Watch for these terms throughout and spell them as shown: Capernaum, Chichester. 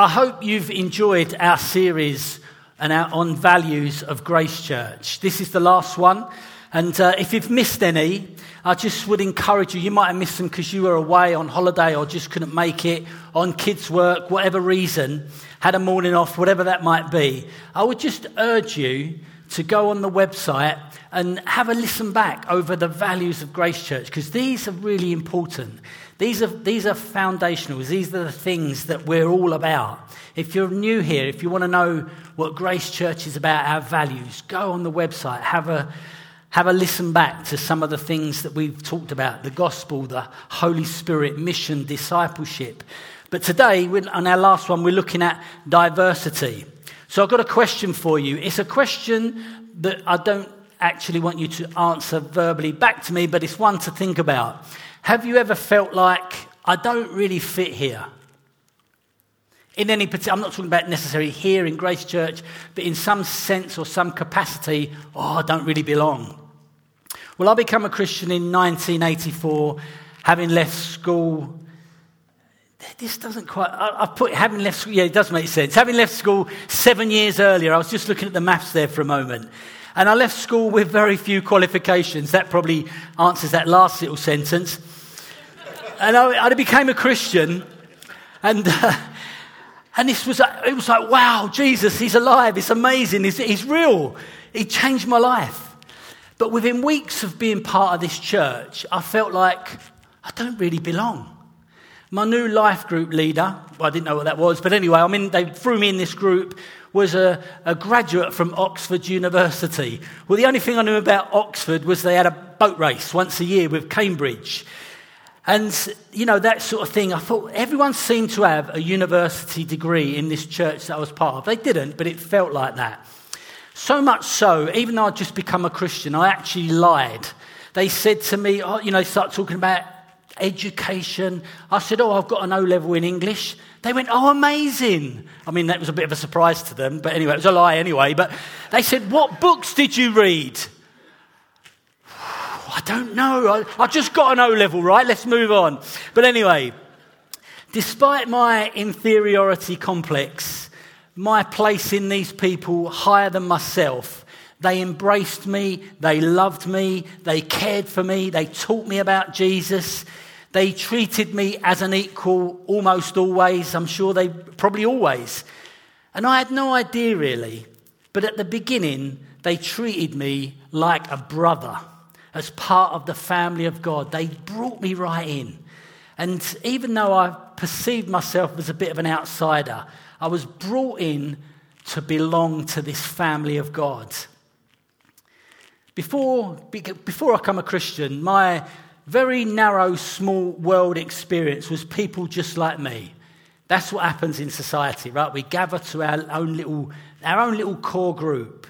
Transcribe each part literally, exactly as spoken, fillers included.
I hope you've enjoyed our series and our, on values of Grace Church. This is the last one. And uh, if you've missed any, I just would encourage you. You might have missed them because you were away on holiday or just couldn't make it, on kids' work, whatever reason, had a morning off, whatever that might be. I would just urge you to go on the website and have a listen back over the values of Grace Church, because these are really important. These are these are foundationals. These are the things that we're all about. If you're new here, if you want to know what Grace Church is about, our values, go on the website, have a Have a listen back to some of the things that we've talked about, the gospel, the Holy Spirit, mission, discipleship. But today, on our last one, we're looking at diversity. So I've got a question for you. It's a question that I don't actually want you to answer verbally back to me, but it's one to think about. Have you ever felt like, I don't really fit here? In any particular, I'm not talking about necessarily here in Grace Church, but in some sense or some capacity, oh, I don't really belong. Well, I became a Christian in nineteen eighty-four, having left school. This doesn't quite, I, I put having left school, yeah, it does make sense. Having left school seven years earlier, I was just looking at the maths there for a moment. And I left school with very few qualifications. That probably answers that last little sentence. And I, I became a Christian, and... Uh, And this was, it was like, wow, Jesus, he's alive, it's amazing, he's, he's real. He changed my life. But within weeks of being part of this church, I felt like I don't really belong. My new life group leader, well, I didn't know what that was, but anyway, I mean, they threw me in this group, was a, a graduate from Oxford University. Well, the only thing I knew about Oxford was they had a boat race once a year with Cambridge. And, you know, that sort of thing. I thought everyone seemed to have a university degree in this church that I was part of. They didn't, but it felt like that. So much so, even though I'd just become a Christian, I actually lied. They said to me, oh, you know, start talking about education. I said, oh, I've got an O-level in English. They went, oh, amazing. I mean, that was a bit of a surprise to them, but anyway, it was a lie anyway. But they said, what books did you read? I don't know, I, I just got an O-level, right? Let's move on. But anyway, despite my inferiority complex, my place in these people higher than myself, they embraced me, they loved me, they cared for me, they taught me about Jesus, they treated me as an equal almost always, I'm sure they probably always. And I had no idea really, but at the beginning, they treated me like a brother. As part of the family of God, they brought me right in. And even though I perceived myself as a bit of an outsider, I was brought in to belong to this family of God. Before, before I became a Christian, my very narrow, small world experience was people just like me. That's what happens in society, right? We gather to our own little, our own little core group.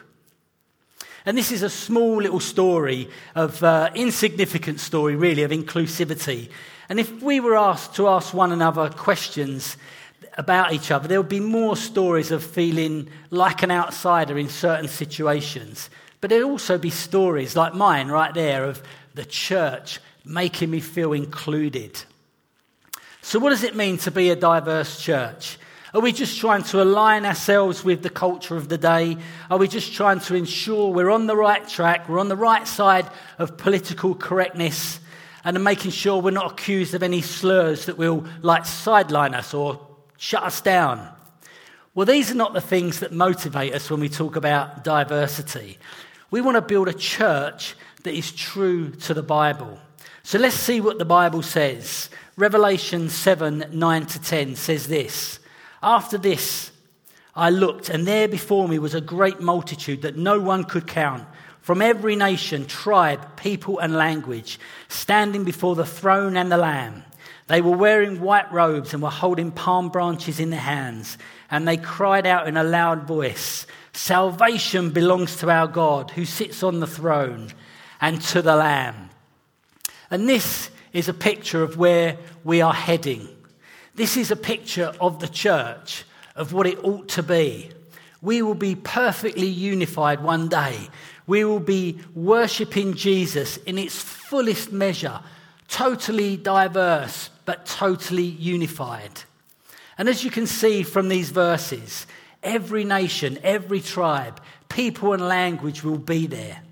And this is a small little story of uh, insignificant story, really, of inclusivity. And if we were asked to ask one another questions about each other, there would be more stories of feeling like an outsider in certain situations. But there'd also be stories like mine right there of the church making me feel included. So what does it mean to be a diverse church? Are we just trying to align ourselves with the culture of the day? Are we just trying to ensure we're on the right track, we're on the right side of political correctness, and making sure we're not accused of any slurs that will, like, sideline us or shut us down? Well, these are not the things that motivate us when we talk about diversity. We want to build a church that is true to the Bible. So let's see what the Bible says. Revelation seven, nine to ten says this. After this, I looked, and there before me was a great multitude that no one could count, from every nation, tribe, people, and language, standing before the throne and the Lamb. They were wearing white robes and were holding palm branches in their hands, and they cried out in a loud voice, "Salvation belongs to our God who sits on the throne and to the Lamb." And this is a picture of where we are heading. This is a picture of the church, of what it ought to be. We will be perfectly unified one day. We will be worshipping Jesus in its fullest measure, totally diverse, but totally unified. And as you can see from these verses, every nation, every tribe, people and language will be there.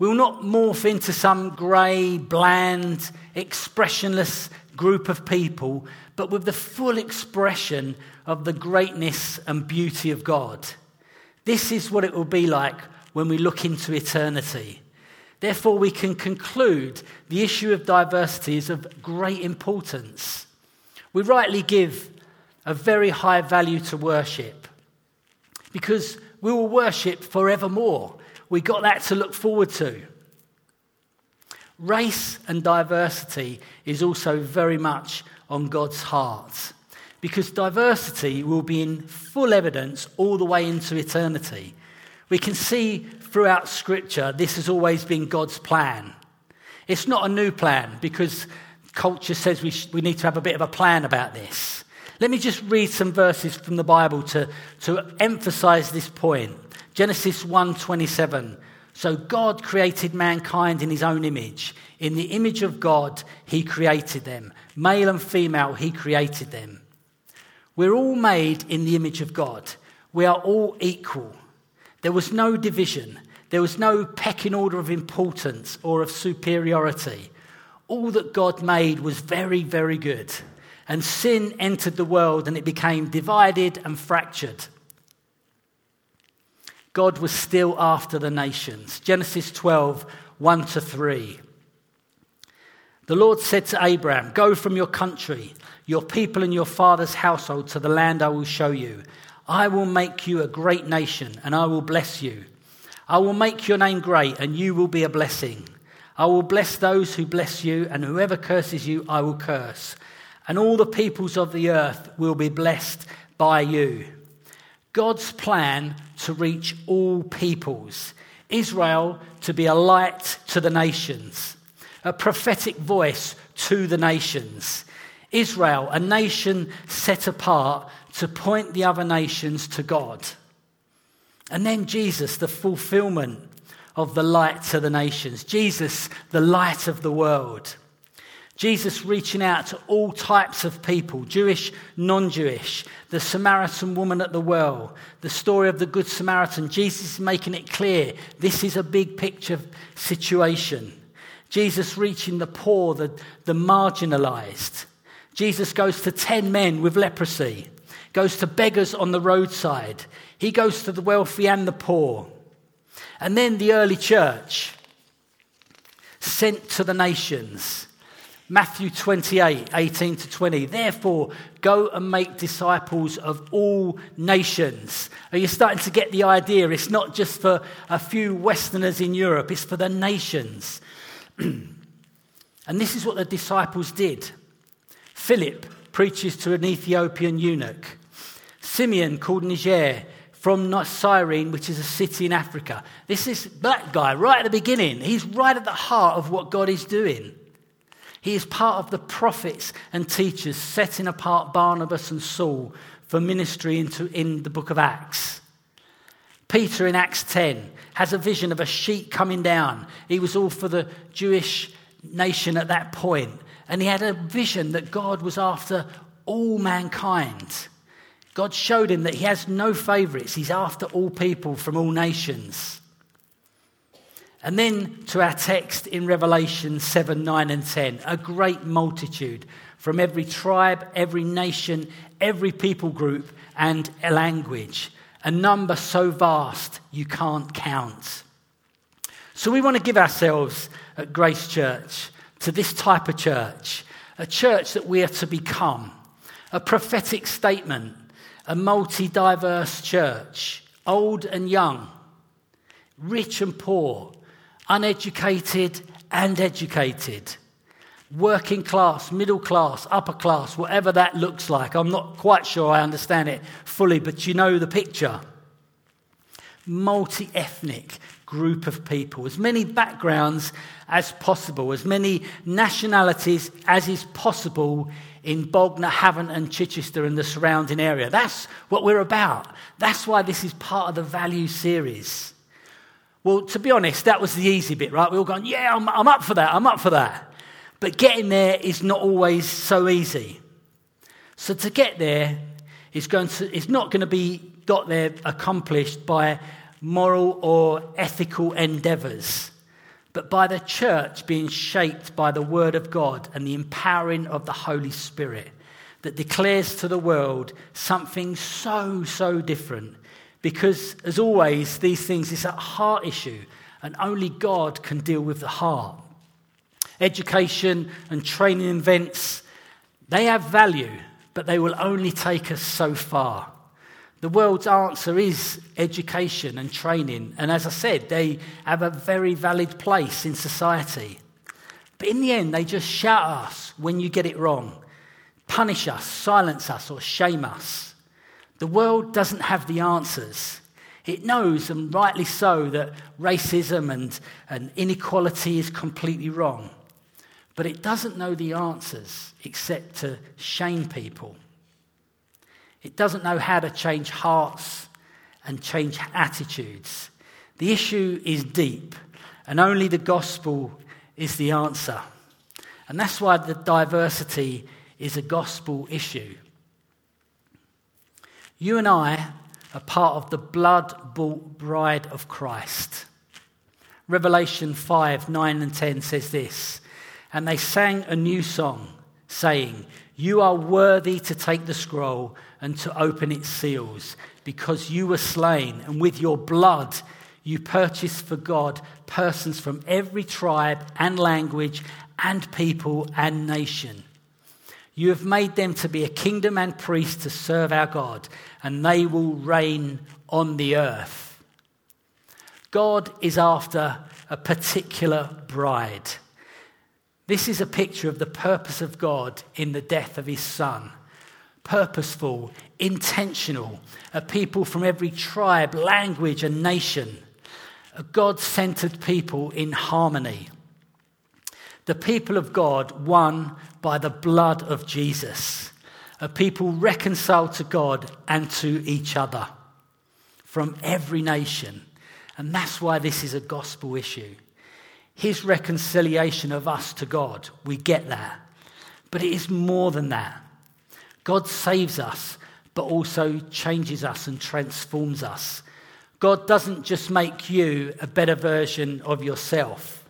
We'll not morph into some grey, bland, expressionless group of people, but with the full expression of the greatness and beauty of God. This is what it will be like when we look into eternity. Therefore, we can conclude the issue of diversity is of great importance. We rightly give a very high value to worship because we will worship forevermore. We got that to look forward to. Race and diversity is also very much on God's heart because diversity will be in full evidence all the way into eternity. We can see throughout Scripture this has always been God's plan. It's not a new plan because culture says we sh- we need to have a bit of a plan about this. Let me just read some verses from the Bible to, to emphasize this point. Genesis one twenty-seven. So God created mankind in his own image. In the image of God, he created them. Male and female, he created them. We're all made in the image of God. We are all equal. There was no division. There was no pecking order of importance or of superiority. All that God made was very, very good. And sin entered the world and it became divided and fractured. God was still after the nations. Genesis twelve, one to three. The Lord said to Abraham, "Go from your country, your people and your father's household to the land I will show you. I will make you a great nation and I will bless you. I will make your name great and you will be a blessing. I will bless those who bless you and whoever curses you I will curse. And all the peoples of the earth will be blessed by you." God's plan to reach all peoples. Israel to be a light to the nations. A prophetic voice to the nations. Israel, a nation set apart to point the other nations to God. And then Jesus, the fulfillment of the light to the nations. Jesus, the light of the world. Jesus reaching out to all types of people, Jewish, non-Jewish, the Samaritan woman at the well, the story of the Good Samaritan. Jesus is making it clear this is a big picture situation. Jesus reaching the poor, the, the marginalized. Jesus goes to ten men with leprosy, goes to beggars on the roadside. He goes to the wealthy and the poor. And then the early church, sent to the nations. Matthew twenty-eight, eighteen to twenty. Therefore, go and make disciples of all nations. Are you starting to get the idea? It's not just for a few Westerners in Europe. It's for the nations. And this is what the disciples did. Philip preaches to an Ethiopian eunuch. Simeon, called Niger, from Cyrene, which is a city in Africa. This is that guy right at the beginning. He's right at the heart of what God is doing. He is part of the prophets and teachers setting apart Barnabas and Saul for ministry into, in the book of Acts. Peter in Acts ten has a vision of a sheet coming down. He was all for the Jewish nation at that point. And he had a vision that God was after all mankind. God showed him that he has no favorites. He's after all people from all nations. And then to our text in Revelation seven, nine and ten, a great multitude from every tribe, every nation, every people group and a language, a number so vast you can't count. So we want to give ourselves at Grace Church to this type of church, a church that we are to become, a prophetic statement, a multi-diverse church, old and young, rich and poor, uneducated and educated, working class, middle class, upper class, whatever that looks like. I'm not quite sure I understand it fully, but you know the picture. Multi-ethnic group of people, as many backgrounds as possible, as many nationalities as is possible in Bognor, Havant and Chichester and the surrounding area. That's what we're about. That's why this is part of the value series. Well, to be honest, that was the easy bit, right? We all gone, yeah, I'm, I'm up for that, I'm up for that. But getting there is not always so easy. So to get there, it's going to, it's not going to be got there accomplished by moral or ethical endeavors, but by the church being shaped by the word of God and the empowering of the Holy Spirit that declares to the world something so, so different. Because, as always, these things, it's a heart issue, and only God can deal with the heart. Education and training events, they have value, but they will only take us so far. The world's answer is education and training, and as I said, they have a very valid place in society. But in the end, they just shout at us when you get it wrong, punish us, silence us, or shame us. The world doesn't have the answers. It knows, and rightly so, that racism and, and inequality is completely wrong. But it doesn't know the answers except to shame people. It doesn't know how to change hearts and change attitudes. The issue is deep, and only the gospel is the answer. And that's why the diversity is a gospel issue. You and I are part of the blood-bought bride of Christ. Revelation five, nine and ten says this, and they sang a new song, saying, you are worthy to take the scroll and to open its seals, because you were slain, and with your blood you purchased for God persons from every tribe and language and people and nation. You have made them to be a kingdom and priests to serve our God, and they will reign on the earth. God is after a particular bride. This is a picture of the purpose of God in the death of his son. Purposeful, intentional, a people from every tribe, language, and nation. A God-centered people in harmony. The people of God won by the blood of Jesus, a people reconciled to God and to each other from every nation. And that's why this is a gospel issue. His reconciliation of us to God, we get that. But it is more than that. God saves us, but also changes us and transforms us. God doesn't just make you a better version of yourself,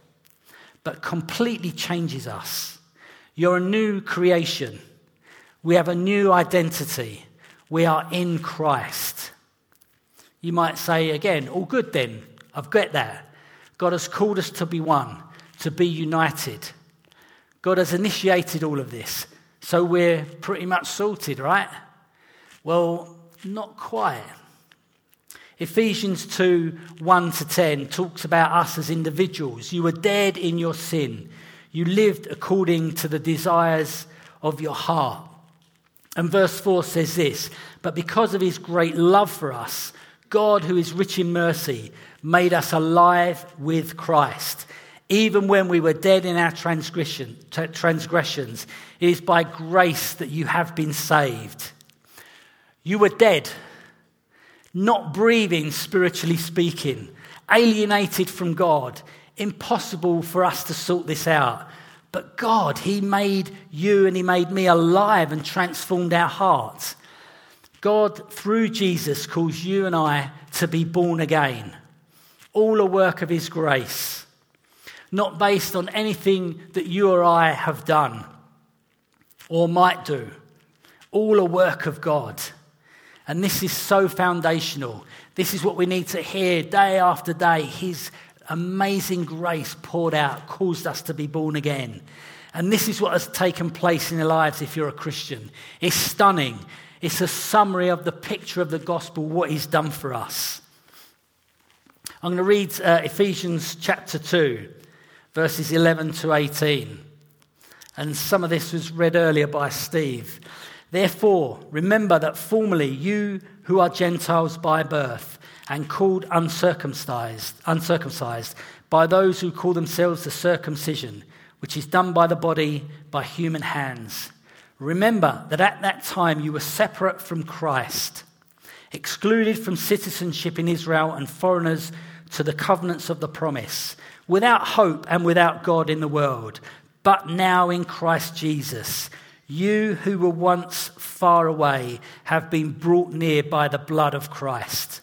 but completely changes us. You're a new creation. We have a new identity. We are in Christ. You might say again, all good then, I've got that. God has called us to be one, to be united. God has initiated all of this, so we're pretty much sorted, right? Well, not quite. Ephesians two, one to ten talks about us as individuals. You were dead in your sin. You lived according to the desires of your heart. And verse four says this, but because of his great love for us, God, who is rich in mercy, made us alive with Christ. Even when we were dead in our transgression, transgressions, it is by grace that you have been saved. You were dead. Not breathing, spiritually speaking, alienated from God, impossible for us to sort this out. But God, he made you and he made me alive and transformed our hearts. God, through Jesus, calls you and I to be born again. All a work of his grace, not based on anything that you or I have done or might do. All a work of God. And this is so foundational. This is what we need to hear day after day. His amazing grace poured out, caused us to be born again. And this is what has taken place in our lives if you're a Christian. It's stunning. It's a summary of the picture of the gospel, what he's done for us. I'm going to read uh, Ephesians chapter two, verses eleven to eighteen. And some of this was read earlier by Steve. Therefore, remember that formerly you who are Gentiles by birth and called uncircumcised, uncircumcised by those who call themselves the circumcision, which is done by the body, by human hands. Remember that at that time you were separate from Christ, excluded from citizenship in Israel and foreigners to the covenants of the promise, without hope and without God in the world, but now in Christ Jesus. You who were once far away have been brought near by the blood of Christ.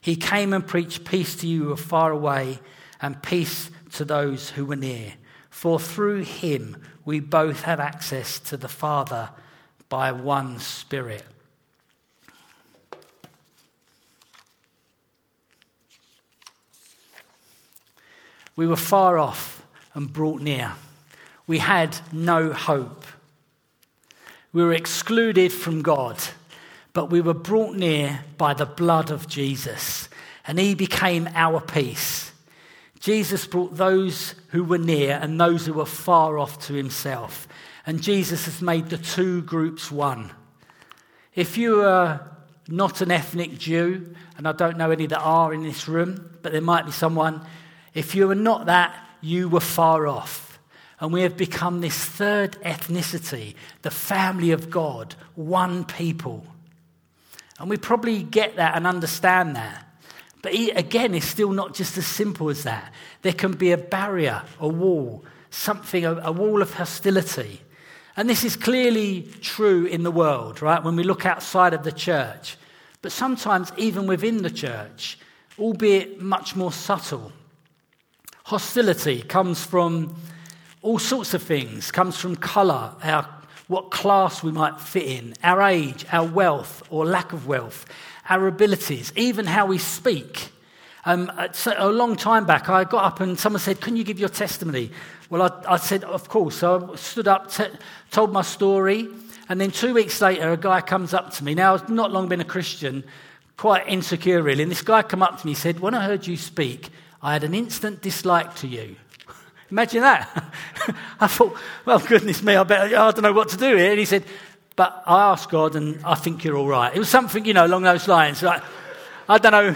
He came and preached peace to you who are far away, and peace to those who were near. For through him we both have access to the Father by one Spirit. We were far off and brought near. We had no hope. We were excluded from God, but we were brought near by the blood of Jesus, and he became our peace. Jesus brought those who were near and those who were far off to himself, and Jesus has made the two groups one. If you are not an ethnic Jew, and I don't know any that are in this room, but there might be someone, if you were not that, you were far off. And we have become this third ethnicity, the family of God, one people. And we probably get that and understand that. But again, it's still not just as simple as that. There can be a barrier, a wall, something, a wall of hostility. And this is clearly true in the world, right? When we look outside of the church. But sometimes even within the church, albeit much more subtle. Hostility comes from all sorts of things, comes from colour, our, what class we might fit in, our age, our wealth or lack of wealth, our abilities, even how we speak. Um, so a long time back, I got up and someone said, "Can you give your testimony?" Well, I, I said, "Of course." So I stood up, t- told my story, and then two weeks later, a guy comes up to me. Now, I've not long been a Christian, quite insecure really, and this guy came up to me and said, "When I heard you speak, I had an instant dislike to you." Imagine that. I thought, well, goodness me, I better, I don't know what to do here. And he said, "But I asked God and I think you're all right." It was something, you know, along those lines. Like, I don't know.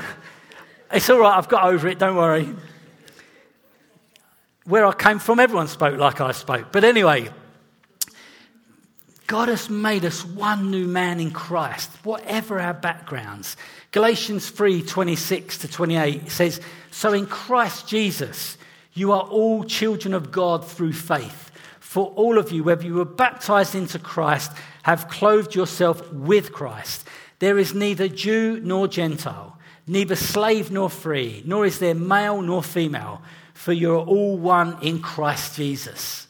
It's all right. I've got over it. Don't worry. Where I came from, everyone spoke like I spoke. But anyway, God has made us one new man in Christ, whatever our backgrounds. Galatians three twenty-six to twenty-eight says, "So in Christ Jesus, you are all children of God through faith. For all of you, whether you were baptized into Christ, have clothed yourself with Christ. There is neither Jew nor Gentile, neither slave nor free, nor is there male nor female, for you are all one in Christ Jesus."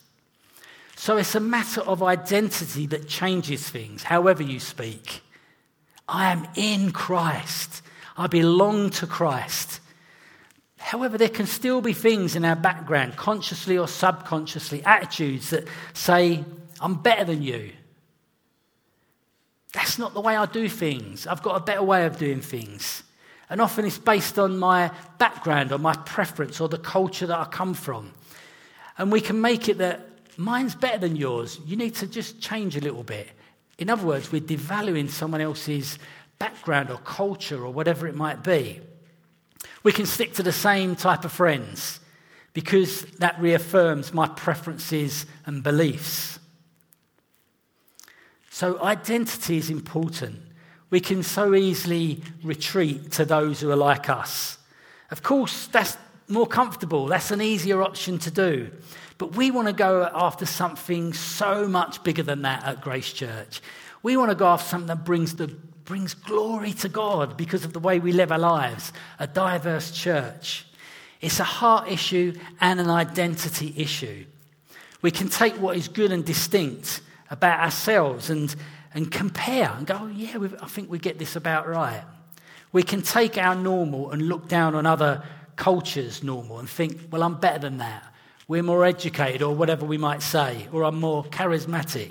So it's a matter of identity that changes things, however you speak. I am in Christ. I belong to Christ. However, there can still be things in our background, consciously or subconsciously, attitudes that say, "I'm better than you. That's not the way I do things. I've got a better way of doing things." And often it's based on my background or my preference or the culture that I come from. And we can make it that mine's better than yours. You need to just change a little bit. In other words, we're devaluing someone else's background or culture or whatever it might be. We can stick to the same type of friends because that reaffirms my preferences and beliefs. So identity is important. We can so easily retreat to those who are like us. Of course, that's more comfortable. That's an easier option to do. But we want to go after something so much bigger than that at Grace Church. We want to go after something that brings the brings glory to God because of the way we live our lives, a diverse church. It's a heart issue and an identity issue. We can take what is good and distinct about ourselves and, and compare and go, "Oh, yeah, we've, I think we get this about right." We can take our normal and look down on other cultures' normal and think, "Well, I'm better than that. We're more educated," or whatever we might say, or "I'm more charismatic."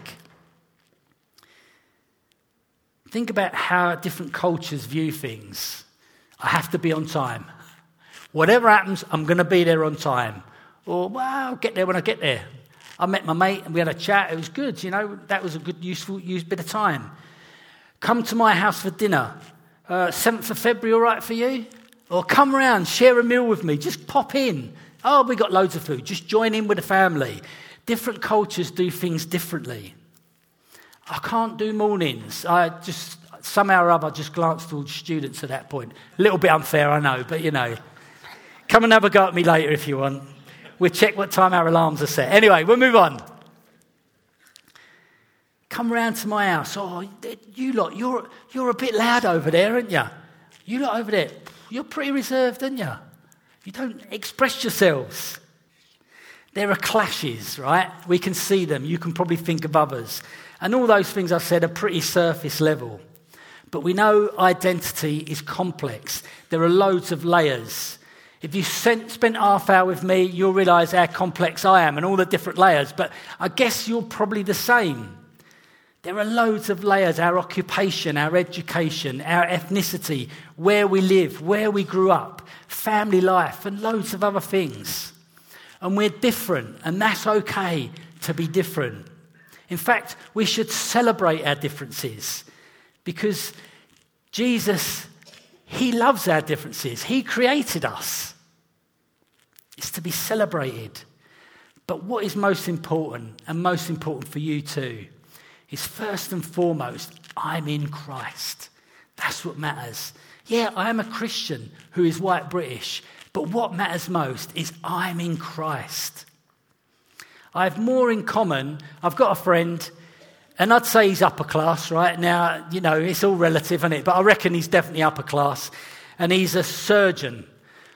Think about how different cultures view things. I have to be on time. Whatever happens, I'm going to be there on time. Or, "Well, I'll get there when I get there." I met my mate and we had a chat. It was good, you know. That was a good, useful, used bit of time. Come to my house for dinner. Uh, seventh of February, all right for you? Or come round, share a meal with me. Just pop in. Oh, we got loads of food. Just join in with the family. Different cultures do things differently. I can't do mornings. I just, somehow or other, just glanced towards students at that point. A little bit unfair, I know, but you know. Come and have a go at me later if you want. We'll check what time our alarms are set. Anyway, we'll move on. Come round to my house. Oh, you lot, you're you're a bit loud over there, aren't you? You lot over there, you're pretty reserved, aren't you? You don't express yourselves. There are clashes, right? We can see them. You can probably think of others. And all those things I've said are pretty surface level. But we know identity is complex. There are loads of layers. If you spent half hour with me, you'll realise how complex I am and all the different layers. But I guess you're probably the same. There are loads of layers. Our occupation, our education, our ethnicity, where we live, where we grew up, family life, and loads of other things. And we're different, and that's okay to be different. In fact, we should celebrate our differences because Jesus, he loves our differences. He created us. It's to be celebrated. But what is most important, and most important for you too, is first and foremost, I'm in Christ. That's what matters. Yeah, I am a Christian who is white British, but what matters most is I'm in Christ. I have more in common. I've got a friend, and I'd say he's upper class, right? Now, you know, it's all relative, isn't it? But I reckon he's definitely upper class, and he's a surgeon.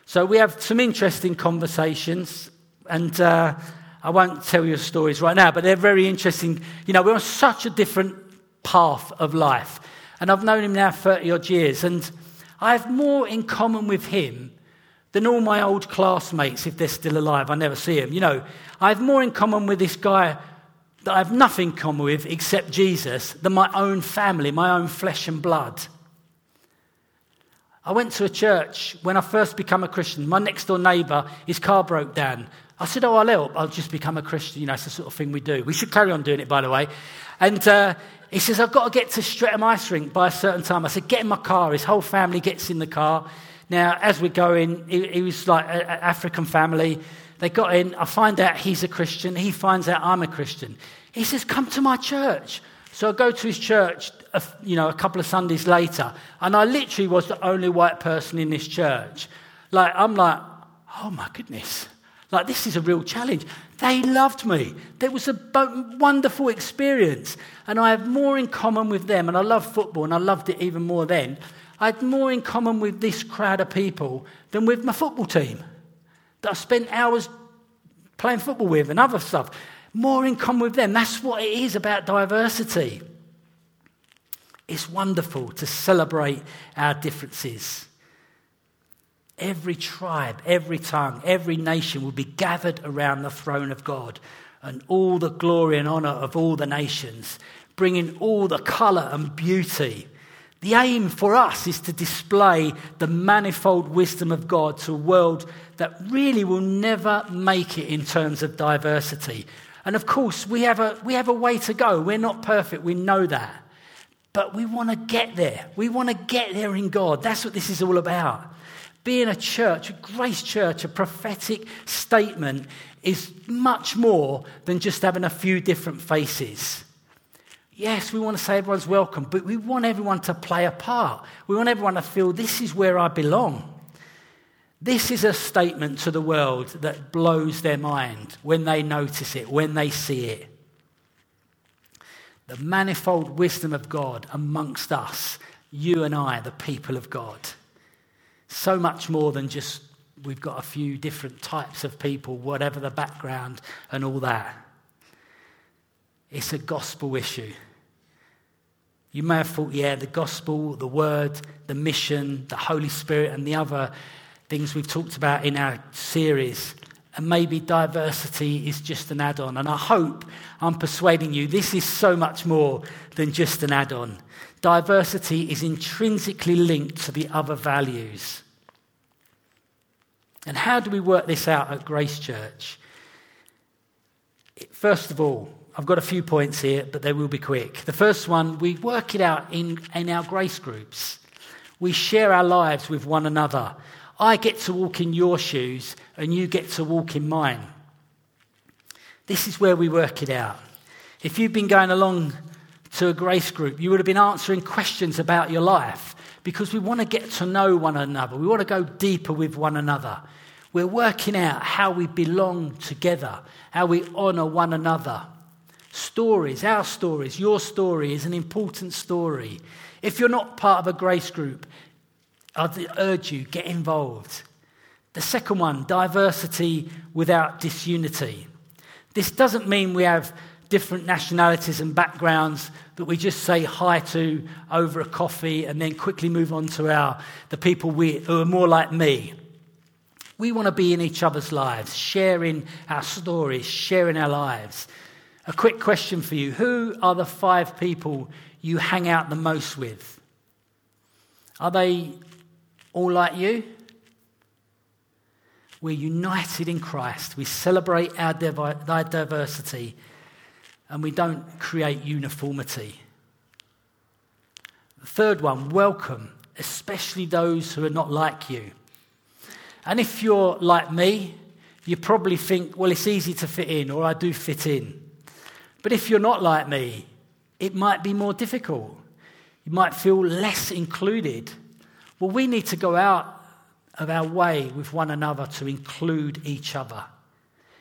So we have some interesting conversations, and uh, I won't tell you stories right now, but they're very interesting. You know, we're on such a different path of life, and I've known him now thirty-odd years, and I have more in common with him than all my old classmates, if they're still alive. I never see them. You know, I have more in common with this guy that I have nothing in common with except Jesus than my own family, my own flesh and blood. I went to a church when I first became a Christian. My next door neighbour, his car broke down. I said, oh, I'll help. I'll just become a Christian. You know, it's the sort of thing we do. We should carry on doing it, by the way. And uh, he says, I've got to get to Streatham Ice Rink by a certain time. I said, get in my car. His whole family gets in the car. Now, as we're going, he was like an African family. They got in. I find out he's a Christian. He finds out I'm a Christian. He says, come to my church. So I go to his church, you know, a couple of Sundays later, and I literally was the only white person in this church. Like, I'm like, oh, my goodness. Like, this is a real challenge. They loved me. It was a wonderful experience. And I have more in common with them. And I love football, and I loved it even more then. I had more in common with this crowd of people than with my football team that I spent hours playing football with and other stuff. More in common with them. That's what it is about diversity. It's wonderful to celebrate our differences. Every tribe, every tongue, every nation will be gathered around the throne of God, and all the glory and honour of all the nations, bringing all the colour and beauty. The aim for us is to display the manifold wisdom of God to a world that really will never make it in terms of diversity. And of course, we have a we have a way to go. We're not perfect, we know that. But we want to get there. We want to get there in God. That's what this is all about. Being a church, a Grace Church, a prophetic statement is much more than just having a few different faces. Yes, we want to say everyone's welcome, but we want everyone to play a part. We want everyone to feel this is where I belong. This is a statement to the world that blows their mind when they notice it, when they see it. The manifold wisdom of God amongst us, you and I, the people of God. So much more than just we've got a few different types of people, whatever the background and all that. It's a gospel issue. You may have thought, yeah, the gospel, the word, the mission, the Holy Spirit, and the other things we've talked about in our series. And maybe diversity is just an add-on. And I hope I'm persuading you this is so much more than just an add-on. Diversity is intrinsically linked to the other values. And how do we work this out at Grace Church? First of all, I've got a few points here, but they will be quick. The first one, we work it out in, in our grace groups. We share our lives with one another. I get to walk in your shoes and you get to walk in mine. This is where we work it out. If you've been going along to a grace group, you would have been answering questions about your life because we want to get to know one another. We want to go deeper with one another. We're working out how we belong together, how we honour one another. Stories, our stories, your story is an important story. If you're not part of a grace group, I urge you, get involved. The second one, diversity without disunity. This doesn't mean we have different nationalities and backgrounds that we just say hi to over a coffee and then quickly move on to our the people we, who are more like me. We want to be in each other's lives, sharing our stories, sharing our lives. A quick question for you. Who are the five people you hang out the most with? Are they all like you? We're united in Christ. We celebrate our diversity and we don't create uniformity. The third one, welcome, especially those who are not like you. And if you're like me, you probably think, well, it's easy to fit in, or I do fit in. But if you're not like me, it might be more difficult. You might feel less included. Well, we need to go out of our way with one another to include each other.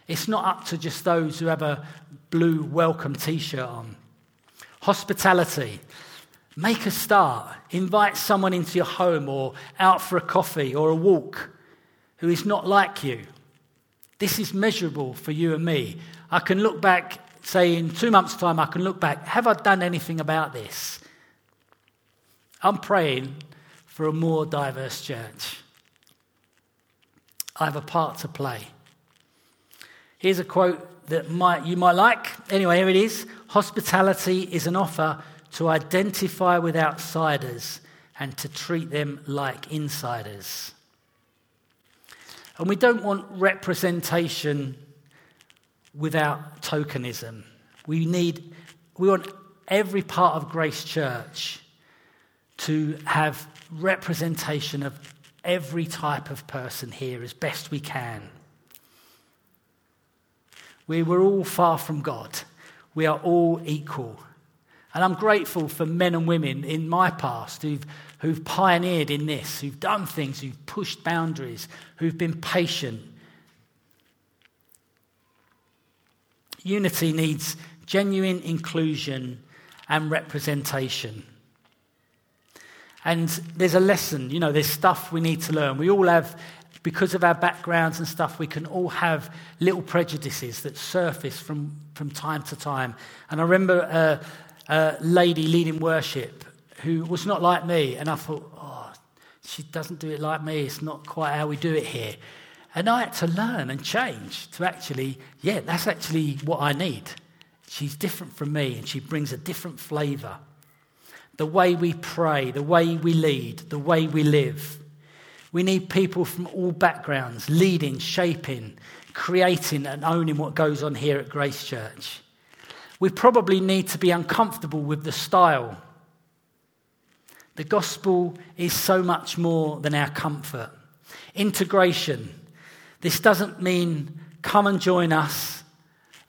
It's not up to just those who have a blue welcome t-shirt on. Hospitality. Make a start. Invite someone into your home or out for a coffee or a walk who is not like you. This is measurable for you and me. I can look back, say in two months' time, I can look back, have I done anything about this? I'm praying for a more diverse church. I have a part to play. Here's a quote that might you might like. Anyway, here it is. Hospitality is an offer to identify with outsiders and to treat them like insiders. And we don't want representation without tokenism. We need, we want every part of Grace Church to have representation of every type of person here as best we can. We were all far from God. We are all equal. And I'm grateful for men and women in my past who've, who've pioneered in this, who've done things, who've pushed boundaries, who've been patient. Unity needs genuine inclusion and representation. And there's a lesson, you know, there's stuff we need to learn. We all have, because of our backgrounds and stuff, we can all have little prejudices that surface from, from time to time. And I remember a, a lady leading worship who was not like me, and I thought, oh, she doesn't do it like me, it's not quite how we do it here. And I had to learn and change to actually, yeah, that's actually what I need. She's different from me, and she brings a different flavour. The way we pray, the way we lead, the way we live. We need people from all backgrounds, leading, shaping, creating and owning what goes on here at Grace Church. We probably need to be uncomfortable with the style. The gospel is so much more than our comfort. Integration. This doesn't mean come and join us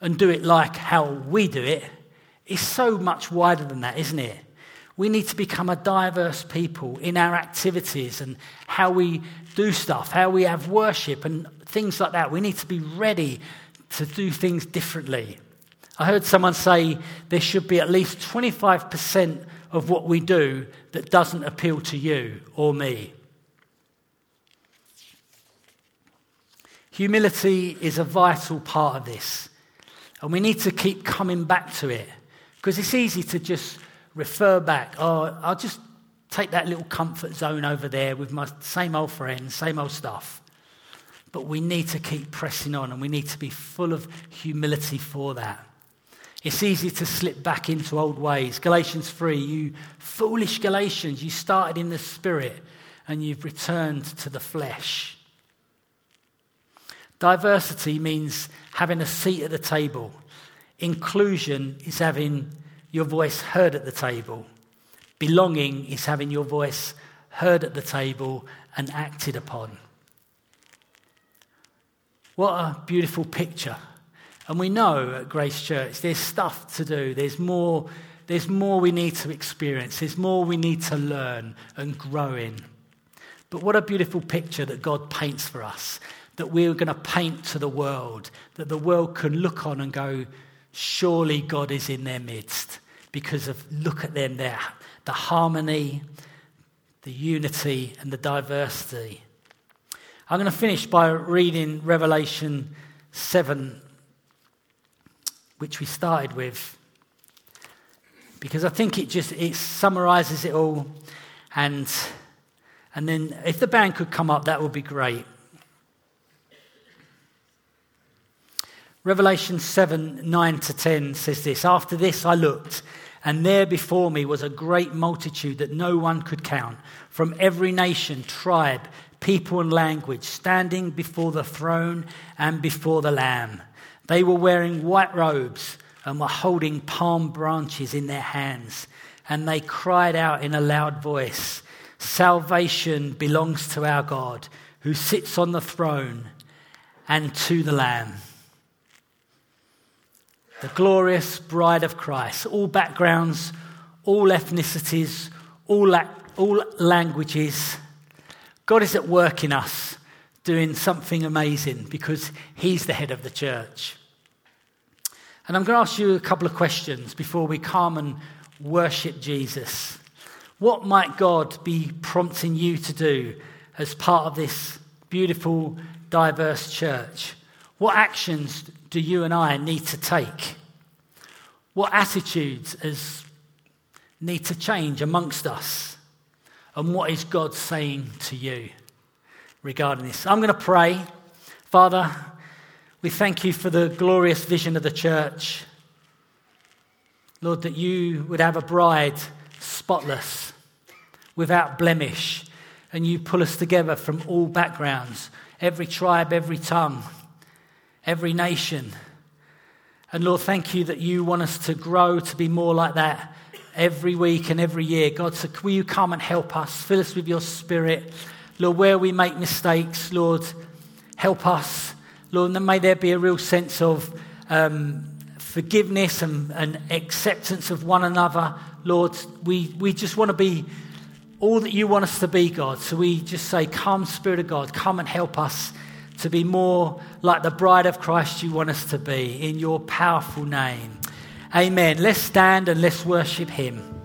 and do it like how we do it. It's so much wider than that, isn't it? We need to become a diverse people in our activities and how we do stuff, how we have worship and things like that. We need to be ready to do things differently. I heard someone say there should be at least twenty-five percent of what we do that doesn't appeal to you or me. Humility is a vital part of this, and we need to keep coming back to it because it's easy to just refer back. Oh, I'll just take that little comfort zone over there with my same old friends, same old stuff. But we need to keep pressing on, and we need to be full of humility for that. It's easy to slip back into old ways. Galatians three, you foolish Galatians, you started in the spirit and you've returned to the flesh. Diversity means having a seat at the table. Inclusion is having your voice heard at the table. Belonging is having your voice heard at the table and acted upon. What a beautiful picture. And we know at Grace Church there's stuff to do. There's more, there's more we need to experience. There's more we need to learn and grow in. But what a beautiful picture that God paints for us, that we're going to paint to the world, that the world can look on and go, surely God is in their midst because of, look at them there, the harmony, the unity and the diversity. I'm going to finish by reading Revelation seven, which we started with, because I think it just it summarises it all. And and then if the band could come up, that would be great. Revelation seven, nine to ten says this, "After this I looked, and there before me was a great multitude that no one could count, from every nation, tribe, people and language, standing before the throne and before the Lamb. They were wearing white robes and were holding palm branches in their hands. And they cried out in a loud voice, 'Salvation belongs to our God, who sits on the throne, and to the Lamb.'" The glorious bride of Christ, all backgrounds, all ethnicities, all, la- all languages. God is at work in us, doing something amazing because he's the head of the church. And I'm going to ask you a couple of questions before we come and worship Jesus. What might God be prompting you to do as part of this beautiful, diverse church? What actions do you and I need to take? What attitudes is, need to change amongst us? And what is God saying to you regarding this? I'm going to pray. Father, we thank you for the glorious vision of the church. Lord, that you would have a bride spotless, without blemish, and you pull us together from all backgrounds, every tribe, every tongue, every nation. And Lord, thank you that you want us to grow to be more like that every week and every year. God, so will you come and help us? Fill us with your spirit. Lord, where we make mistakes, Lord, help us. Lord, and may there be a real sense of um, forgiveness and, and acceptance of one another. Lord, we, we just want to be all that you want us to be, God. So we just say, come, Spirit of God, come and help us to be more like the bride of Christ you want us to be, in your powerful name. Amen. Let's stand and let's worship him.